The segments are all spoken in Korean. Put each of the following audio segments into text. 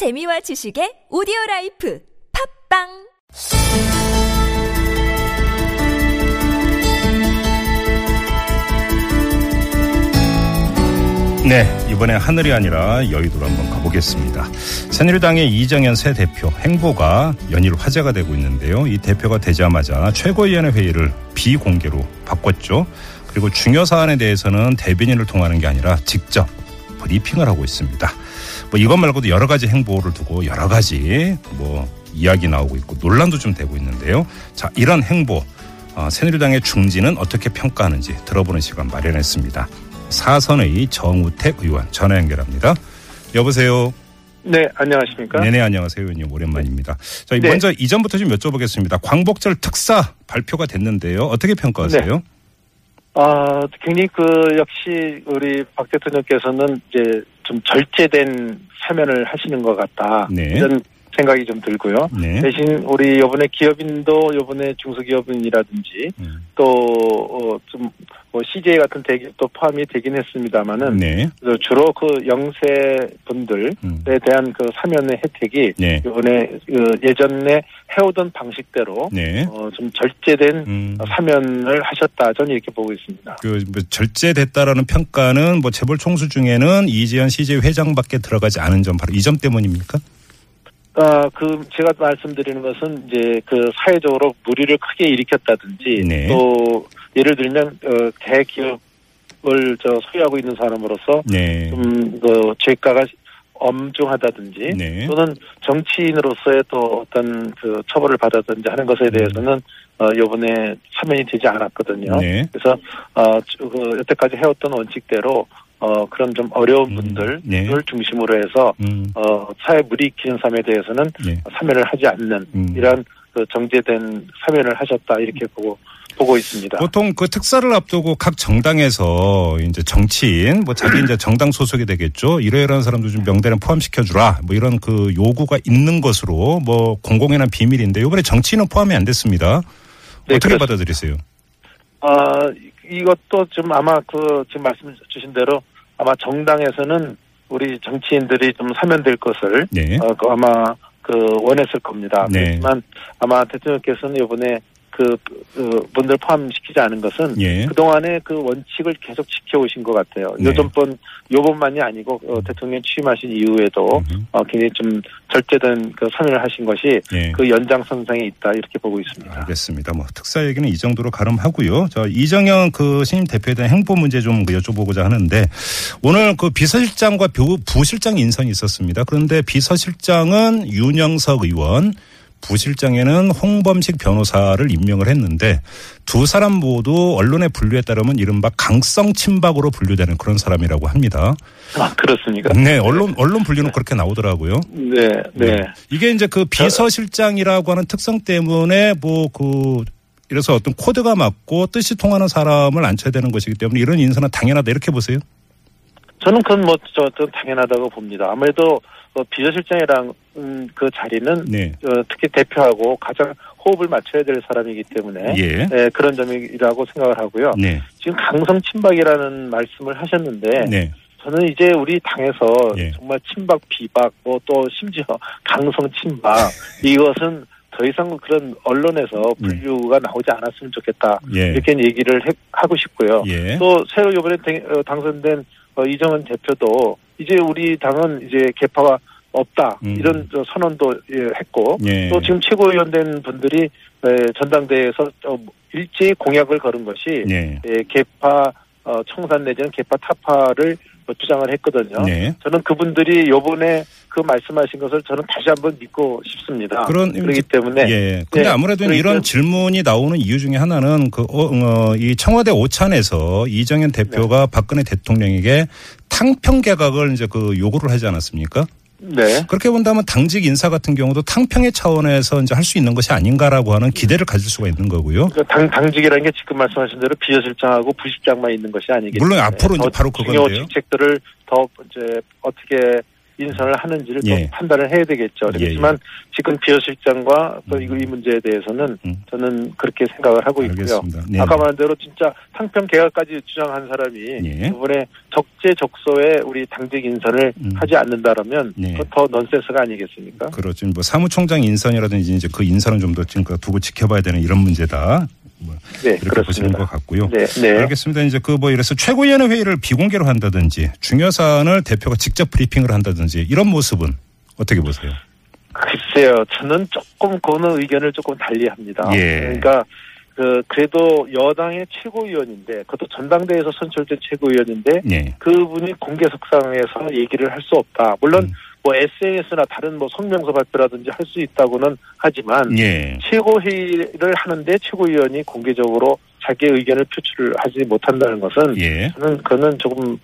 재미와 지식의 오디오라이프 팟빵. 네, 이번에 하늘이 아니라 여의도로 한번 가보겠습니다. 새누리당의 이정현 새 대표 행보가 연일 화제가 되고 있는데요. 이 대표가 되자마자 최고위원회 회의를 비공개로 바꿨죠. 그리고 중요 사안에 대해서는 대변인을 통하는 게 아니라 직접 브리핑을 하고 있습니다. 뭐 이것 말고도 여러 가지 행보를 두고 여러 가지 이야기 나오고 있고 논란도 좀 되고 있는데요. 자, 이런 행보 새누리당의 중진은 어떻게 평가하는지 들어보는 시간 마련했습니다. 사선의 정우택 의원 전화 연결합니다. 여보세요. 네, 안녕하십니까? 네네, 안녕하세요, 의원님. 오랜만입니다. 자, 네. 먼저 이전부터 좀 여쭤보겠습니다. 광복절 특사 발표가 됐는데요. 어떻게 평가하세요? 네. 굉장히 역시 우리 박 대통령께서는 이제 좀 절제된 사면을 하시는 것 같다. 네. 이런 생각이 좀 들고요. 네. 대신 우리 이번에 기업인도 이번에 중소기업인이라든지 또 좀 CJ 같은 대기업도 포함이 되긴 했습니다만은 네. 주로 영세 분들에 대한 사면의 혜택이 네. 이번에 예전에 해오던 방식대로 네. 좀 절제된 사면을 하셨다, 저는 이렇게 보고 있습니다. 절제됐다라는 평가는 재벌 총수 중에는 이재현 CJ 회장밖에 들어가지 않은 점, 바로 이 점 때문입니까? 제가 말씀드리는 것은 이제 사회적으로 물의를 크게 일으켰다든지 네. 또 예를 들면 대기업을 소유하고 있는 사람으로서 네. 좀 죄가가 엄중하다든지 네. 또는 정치인으로서의 또 어떤 처벌을 받았든지 하는 것에 대해서는 이번에 사면이 되지 않았거든요. 네. 그래서 여태까지 해왔던 원칙대로 그런 좀 어려운 분들을 네. 중심으로 해서 사회 물이익히는 삶에 대해서는 네. 사면을 하지 않는 이런 정제된 사면을 하셨다, 이렇게 보고 있습니다. 보통 특사를 앞두고 각 정당에서 이제 정치인 자기 이제 정당 소속이 되겠죠. 이러이러한 사람도 좀 명단에 포함시켜 주라, 이런 요구가 있는 것으로 공공연한 비밀인데 이번에 정치인은 포함이 안 됐습니다. 네, 어떻게 그렇습니다. 받아들이세요? 이것도 좀 아마 지금 말씀 주신 대로 아마 정당에서는 우리 정치인들이 좀 사면될 것을 네. 아마 원했을 겁니다. 네. 그렇지만 아마 대통령께서는 이번에 분들 포함시키지 않은 것은 예. 그동안의 원칙을 계속 지켜오신 것 같아요. 네. 요번만이 아니고 대통령 취임하신 이후에도 굉장히 좀 절제된 선언을 하신 것이 예. 연장선상에 있다, 이렇게 보고 있습니다. 알겠습니다. 특사 얘기는 이 정도로 가름하고요. 이정현 신임 대표에 대한 행보 문제 좀 여쭤보고자 하는데, 오늘 비서실장과 부실장 인선이 있었습니다. 그런데 비서실장은 윤영석 의원, 부실장에는 홍범식 변호사를 임명을 했는데, 두 사람 모두 언론의 분류에 따르면 이른바 강성 친박으로 분류되는 그런 사람이라고 합니다. 아, 그렇습니까? 네, 언론 분류는 그렇게 나오더라고요. 네, 네. 네. 이게 이제 비서실장이라고 하는 특성 때문에 이래서 어떤 코드가 맞고 뜻이 통하는 사람을 앉혀야 되는 것이기 때문에 이런 인사는 당연하다, 이렇게 보세요? 저는 그건 당연하다고 봅니다. 아무래도 비서실장이랑 그 자리는 네. 특히 대표하고 가장 호흡을 맞춰야 될 사람이기 때문에 예. 네, 그런 점이라고 생각을 하고요. 네. 지금 강성 친박이라는 말씀을 하셨는데 네. 저는 이제 우리 당에서 예. 정말 친박, 비박, 또 심지어 강성 친박 이것은 더 이상 그런 언론에서 분류가 나오지 않았으면 좋겠다, 예. 이렇게 얘기를 하고 싶고요. 예. 또 새로 이번에 당선된 이정현 대표도 이제 우리 당은 이제 계파가 없다, 이런 선언도 했고 예. 또 지금 최고위원 된 분들이 전당대회에서 일제히 공약을 걸은 것이 예. 계파 청산 내지는 계파 타파를 주장을 했거든요. 네. 저는 그분들이 요번에 말씀하신 것을 저는 다시 한번 믿고 싶습니다. 그렇기 때문에. 예. 근데 네. 아무래도 이런 질문이 나오는 이유 중에 하나는 이 청와대 오찬에서 이정현 대표가 네. 박근혜 대통령에게 탕평 개각을 이제 요구를 하지 않았습니까? 네. 그렇게 본다면 당직 인사 같은 경우도 탕평의 차원에서 이제 할 수 있는 것이 아닌가라고 하는 기대를 가질 수가 있는 거고요. 당직이라는 게 지금 말씀하신 대로 비서실장하고 부실장만 있는 것이 아니겠죠. 물론 앞으로 이제 바로 그건데요. 중요 직책들을 더 이제 어떻게 인선을 하는지를 예. 또 판단을 해야 되겠죠. 그렇지만 예. 지금 비서실장과 또 이 문제에 대해서는 저는 그렇게 생각을 하고 있고요. 네. 아까 말한 대로 진짜 상평 개각까지 주장한 사람이 예. 이번에 적재적소에 우리 당직 인선을 하지 않는다라면 예. 더 넌센스가 아니겠습니까? 그렇죠. 뭐 사무총장 인선이라든지 이제 그 인선은 좀 더 지금까지 두고 지켜봐야 되는 이런 문제다. 뭐 네, 이렇게 그렇습니다. 보시는 것 같고요. 네, 네. 알겠습니다. 이제 그 뭐 이래서 최고위원회 회의를 비공개로 한다든지 중요 사안을 대표가 직접 브리핑을 한다든지 이런 모습은 어떻게 보세요? 글쎄요, 저는 조금 그거는 의견을 조금 달리합니다. 예. 그러니까 그래도 여당의 최고위원인데 그것도 전당대회에서 선출된 최고위원인데 예. 그분이 공개석상에서 얘기를 할 수 없다. 물론. 뭐 SNS나 다른 뭐 성명서 발표라든지 할 수 있다고는 하지만 예. 최고회의를 하는데 최고위원이 공개적으로 자기의 의견을 표출을 하지 못한다는 것은 예. 그는 조금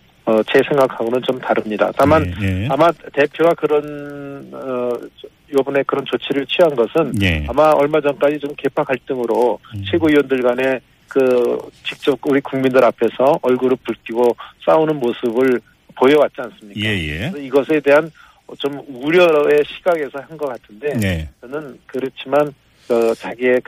제 생각하고는 좀 다릅니다. 다만 예. 아마 대표가 그런 이번에 그런 조치를 취한 것은 예. 아마 얼마 전까지 좀 계파 갈등으로 최고위원들 간에 직접 우리 국민들 앞에서 얼굴을 붉히고 싸우는 모습을 보여왔지 않습니까? 예, 예. 이것에 대한 좀 우려의 시각에서 한 것 같은데 네. 저는 그렇지만 자기의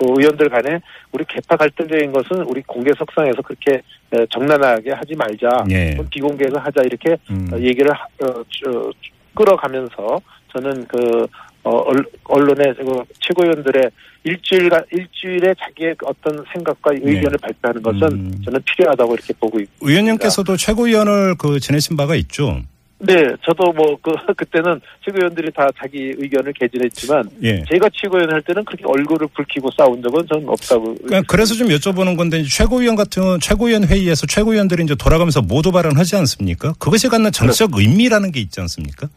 의원들 간에 우리 개파 갈등적인 것은 우리 공개석상에서 그렇게 적나라하게 하지 말자. 네. 비공개에서 하자 이렇게 얘기를 끌어가면서 저는 언론의 최고위원들의 일주일에 자기의 어떤 생각과 의견을 네. 발표하는 것은 저는 필요하다고 이렇게 보고 있습니다. 의원님께서도 최고위원을 지내신 바가 있죠? 네, 저도 그때는 최고위원들이 다 자기 의견을 개진했지만, 예. 제가 최고위원 할 때는 그렇게 얼굴을 붉히고 싸운 적은 저는 없다고. 그러니까 그래서 좀 여쭤보는 건데, 최고위원 회의에서 최고위원들이 이제 돌아가면서 모두 발언하지 않습니까? 그것이 갖는 정치적 의미라는 게 있지 않습니까?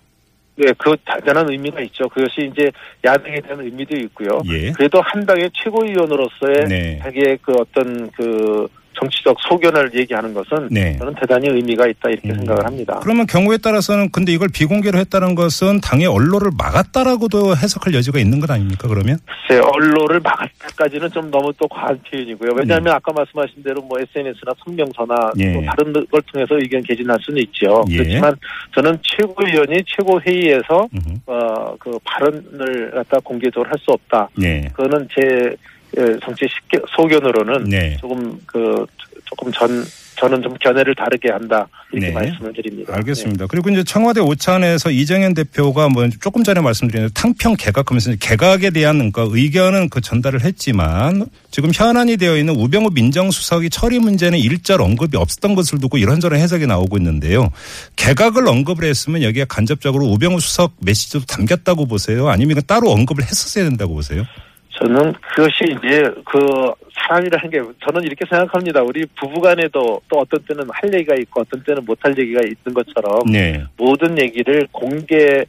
네, 대단한 의미가 있죠. 그것이 이제 야당에 대한 의미도 있고요. 예. 그래도 한 당의 최고위원으로서의 네. 자기의 정치적 소견을 얘기하는 것은 네. 저는 대단히 의미가 있다 이렇게 생각을 합니다. 그러면 경우에 따라서는 근데 이걸 비공개로 했다는 것은 당의 언론을 막았다라고도 해석할 여지가 있는 것 아닙니까 그러면? 글쎄요. 언론을 막았다까지는 좀 너무 또 과한 표현이고요. 왜냐하면 아까 말씀하신 대로 SNS나 성명서나 예. 또 다른 걸 통해서 의견 개진할 수는 있죠. 예. 그렇지만 저는 최고위원이 최고회의에서 발언을 갖다 공개적으로 할 수 없다. 예. 그거는 정치 소견으로는 네. 조금 저는 좀 견해를 다르게 한다 이렇게 네. 말씀을 드립니다. 알겠습니다. 네. 그리고 이제 청와대 오찬에서 이정현 대표가 조금 전에 말씀드린 탕평 개각하면서 개각에 대한 의견은 전달을 했지만 지금 현안이 되어 있는 우병우 민정수석이 처리 문제는 일절 언급이 없었던 것을 두고 이런저런 해석이 나오고 있는데요. 개각을 언급을 했으면 여기에 간접적으로 우병우 수석 메시지도 담겼다고 보세요? 아니면 따로 언급을 했었어야 된다고 보세요? 저는 그것이 이제 사람이라는 게 저는 이렇게 생각합니다. 우리 부부간에도 또 어떤 때는 할 얘기가 있고 어떤 때는 못할 얘기가 있는 것처럼 네. 모든 얘기를 공개화할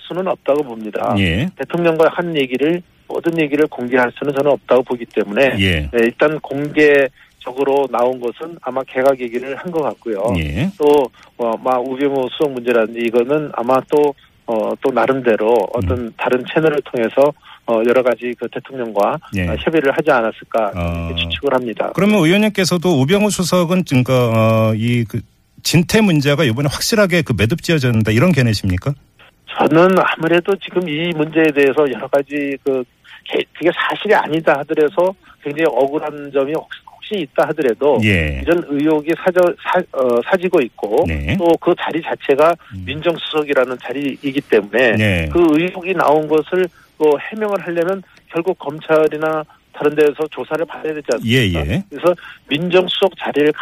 수는 없다고 봅니다. 예. 대통령과 한 얘기를 모든 얘기를 공개할 수는 저는 없다고 보기 때문에 예. 네, 일단 공개적으로 나온 것은 아마 개각 얘기를 한 것 같고요. 예. 또 우병우 수석 문제라든지 이거는 아마 또 나름대로 어떤 다른 채널을 통해서 여러 가지 대통령과 예. 협의를 하지 않았을까 추측을 합니다. 그러면 의원님께서도 우병우 수석은 진퇴 문제가 이번에 확실하게 매듭지어졌는다 이런 견해십니까? 저는 아무래도 지금 이 문제에 대해서 여러 가지 그게 사실이 아니다 하더라도 굉장히 억울한 점이 혹시 있다 하더라도 예. 이런 의혹이 사지고 있고 네. 또 그 자리 자체가 민정수석이라는 자리이기 때문에 네. 그 의혹이 나온 것을 해명을 하려면 결국 검찰이나 다른 데서 조사를 받아야 되지 않습니까? 예, 예. 그래서 민정수석 자리를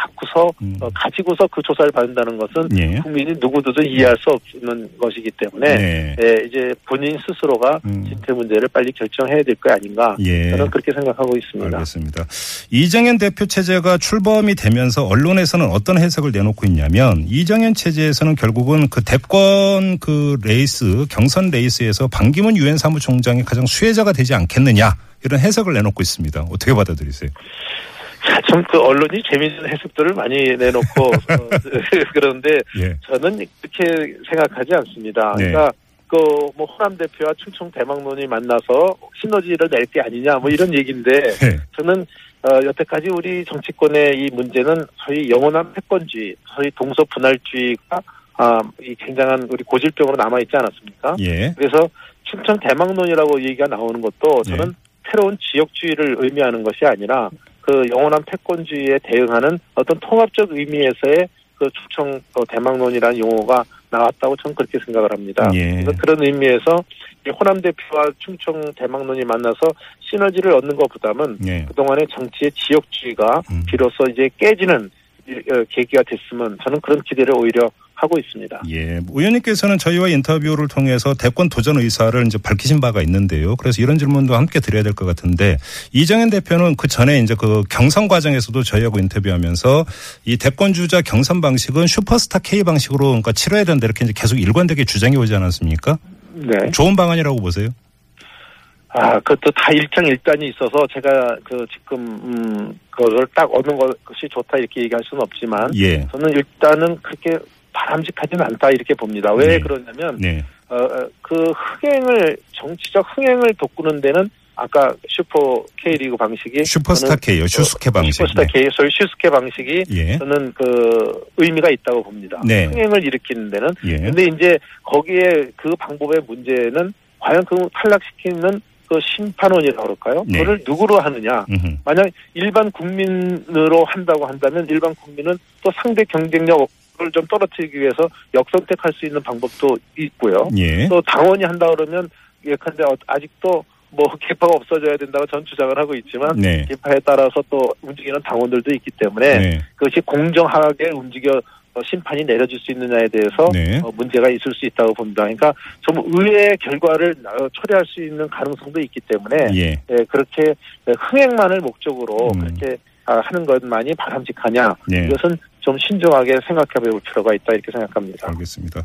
가지고서 그 조사를 받는다는 것은 예. 국민이 누구도 이해할 수 없는 것이기 때문에 네. 예, 이제 본인 스스로가 진퇴 문제를 빨리 결정해야 될 거 아닌가 예. 저는 그렇게 생각하고 있습니다. 알겠습니다. 이정현 대표 체제가 출범이 되면서 언론에서는 어떤 해석을 내놓고 있냐면 이정현 체제에서는 결국은 대권 경선 레이스에서 반기문 유엔 사무총장이 가장 수혜자가 되지 않겠느냐. 이런 해석을 내놓고 있습니다. 어떻게 받아들이세요? 참 언론이 재미있는 해석들을 많이 내놓고 그런데 예. 저는 그렇게 생각하지 않습니다. 네. 그러니까 호남 대표와 충청 대망론이 만나서 시너지를 낼 게 아니냐 이런 얘기인데 네. 저는 여태까지 우리 정치권의 이 문제는 소위 영원한 패권주의, 소위 동서분할주의가 이 굉장한 우리 고질병으로 남아있지 않았습니까? 예. 그래서 춘천 대망론이라고 얘기가 나오는 것도 저는 예. 새로운 지역주의를 의미하는 것이 아니라 그 영원한 패권주의에 대응하는 어떤 통합적 의미에서의 그 충청 대망론이라는 용어가 나왔다고 저는 그렇게 생각을 합니다. 예. 그래서 그런 의미에서 호남 대표와 충청 대망론이 만나서 시너지를 얻는 것보다는 예. 그동안의 정치의 지역주의가 비로소 이제 깨지는 계기가 됐으면 저는 그런 기대를 오히려 하고 있습니다. 예, 의원님께서는 저희와 인터뷰를 통해서 대권 도전 의사를 이제 밝히신 바가 있는데요. 그래서 이런 질문도 함께 드려야 될 것 같은데 이정현 대표는 그 전에 이제 그 경선 과정에서도 저희하고 인터뷰하면서 이 대권 주자 경선 방식은 슈퍼스타 K 방식으로 그러니까 치러야 된다 이렇게 이제 계속 일관되게 주장이 오지 않았습니까? 네. 좋은 방안이라고 보세요? 그것도 다 일장일단이 있어서 제가 그 지금 그걸 딱 얻는 것이 좋다 이렇게 얘기할 수는 없지만 예. 저는 일단은 그렇게 바람직하지는 않다 이렇게 봅니다. 왜 네. 그러냐면 네. 그 흥행을 정치적 흥행을 돋구는 데는 아까 슈퍼 K리그 방식이 슈퍼스타 K요. 슈스케 방식. 슈퍼스타 K, 소위 슈스케 방식이 예. 저는 그 의미가 있다고 봅니다. 네. 흥행을 일으키는 데는. 그런데 예. 이제 거기에 그 방법의 문제는 과연 그 탈락시키는 그 심판원이라고 그럴까요? 네. 그걸 누구로 하느냐. 만약 일반 국민으로 한다고 한다면 일반 국민은 또 상대 경쟁력을 좀 떨어뜨리기 위해서 역선택할 수 있는 방법도 있고요. 예. 또 당원이 한다 그러면 예컨대 아직도 뭐 개파가 없어져야 된다고 전 주장을 하고 있지만 네. 개파에 따라서 또 움직이는 당원들도 있기 때문에 네. 그것이 공정하게 움직여 심판이 내려질 수 있느냐에 대해서 네. 문제가 있을 수 있다고 봅니다. 그러니까 좀 의외의 결과를 초래할 수 있는 가능성도 있기 때문에 예. 예, 그렇게 흥행만을 목적으로 그렇게 하는 것만이 바람직하냐 네. 이것은 좀 신중하게 생각해볼 필요가 있다 이렇게 생각합니다. 알겠습니다.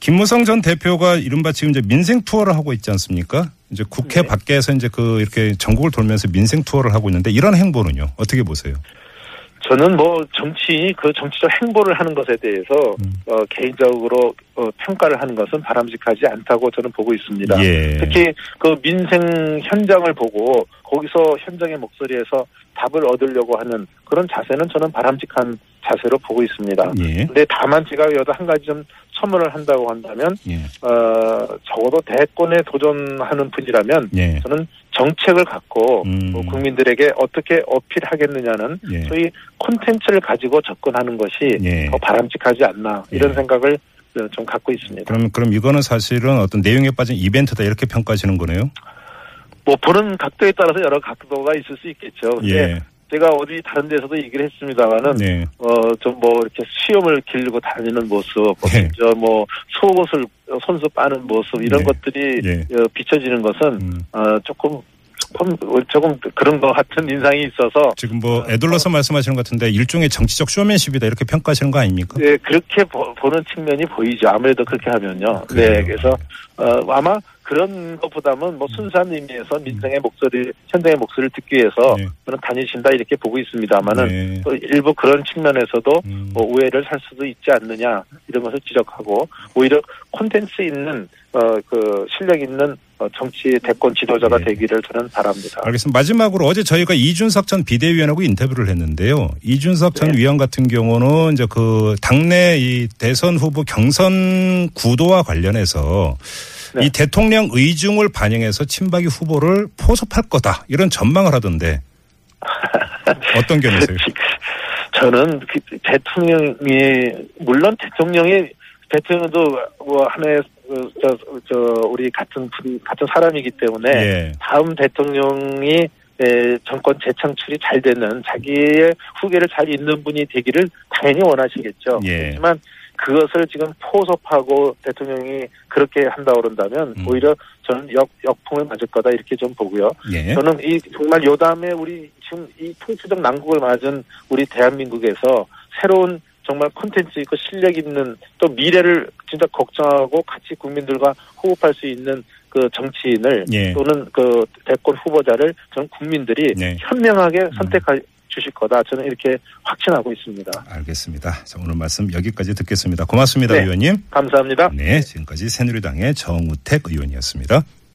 김무성 전 대표가 이른바 지금 이제 민생 투어를 하고 있지 않습니까? 이제 국회 네. 밖에서 이제 그 이렇게 전국을 돌면서 민생 투어를 하고 있는데 이런 행보는요 어떻게 보세요? 저는 뭐 정치인이 그 정치적 행보를 하는 것에 대해서 개인적으로 평가를 하는 것은 바람직하지 않다고 저는 보고 있습니다. 예. 특히 그 민생 현장을 보고 거기서 현장의 목소리에서 답을 얻으려고 하는 그런 자세는 저는 바람직한 자세로 보고 있습니다. 그런데 예. 다만 제가 여기서 한 가지 좀 첨언을 한다고 한다면 예. 적어도 대권에 도전하는 분이라면 예. 저는 정책을 갖고 국민들에게 어떻게 어필하겠느냐는 예. 소위 콘텐츠를 가지고 접근하는 것이 예. 더 바람직하지 않나 이런 예. 생각을 좀 갖고 있습니다. 그럼 이거는 사실은 어떤 내용에 빠진 이벤트다 이렇게 평가하시는 거네요? 뭐 보는 각도에 따라서 여러 각도가 있을 수 있겠죠. 예. 제가 어디 다른 데서도 얘기를 했습니다만은 네. 좀 뭐 이렇게 수염을 길고 다니는 모습, 네. 뭐 속옷을 손수 빠는 모습 이런 네. 것들이 네. 비춰지는 것은 조금 그런 것 같은 인상이 있어서 지금 뭐 애둘러서 말씀하시는 것 같은데 일종의 정치적 쇼맨십이다 이렇게 평가하시는 거 아닙니까? 네, 그렇게 보는 측면이 보이죠. 아무래도 그렇게 하면요. 그래요. 네, 그래서 아마 그런 것보다는 뭐 순수한 의미에서 민생의 목소리, 현장의 목소리를 듣기 위해서 네. 그런 다니신다 이렇게 보고 있습니다만은 네. 또 일부 그런 측면에서도 뭐 오해를 살 수도 있지 않느냐 이런 것을 지적하고 오히려 콘텐츠 있는 그 실력 있는 정치 대권 지도자가 네. 되기를 저는 바랍니다. 알겠습니다. 마지막으로 어제 저희가 이준석 전 비대위원하고 인터뷰를 했는데요. 이준석 네. 전 위원 같은 경우는 이제 그 당내 이 대선 후보 경선 구도와 관련해서 네. 이 대통령 의중을 반영해서 친박이 후보를 포섭할 거다 이런 전망을 하던데 어떤 견해세요? 저는 대통령이 물론 대통령도 뭐 하나의 우리 같은 사람이기 때문에 예. 다음 대통령이 정권 재창출이 잘 되는 자기의 후계를 잘 잇는 분이 되기를 당연히 원하시겠죠. 예. 그렇지만 그것을 지금 포섭하고 대통령이 그렇게 한다고 그런다면 오히려 저는 역풍을 맞을 거다 이렇게 좀 보고요. 예. 저는 이 정말 요담에 우리 지금 이 통치적 난국을 맞은 우리 대한민국에서 새로운 정말 콘텐츠 있고 실력 있는 또 미래를 진짜 걱정하고 같이 국민들과 호흡할 수 있는 그 정치인을 예. 또는 그 대권 후보자를 저는 국민들이 예. 현명하게 선택할 주실 거다. 저는 이렇게 확신하고 있습니다. 알겠습니다. 자, 오늘 말씀 여기까지 듣겠습니다. 고맙습니다. 네, 의원님. 감사합니다. 네, 지금까지 새누리당의 정우택 의원이었습니다.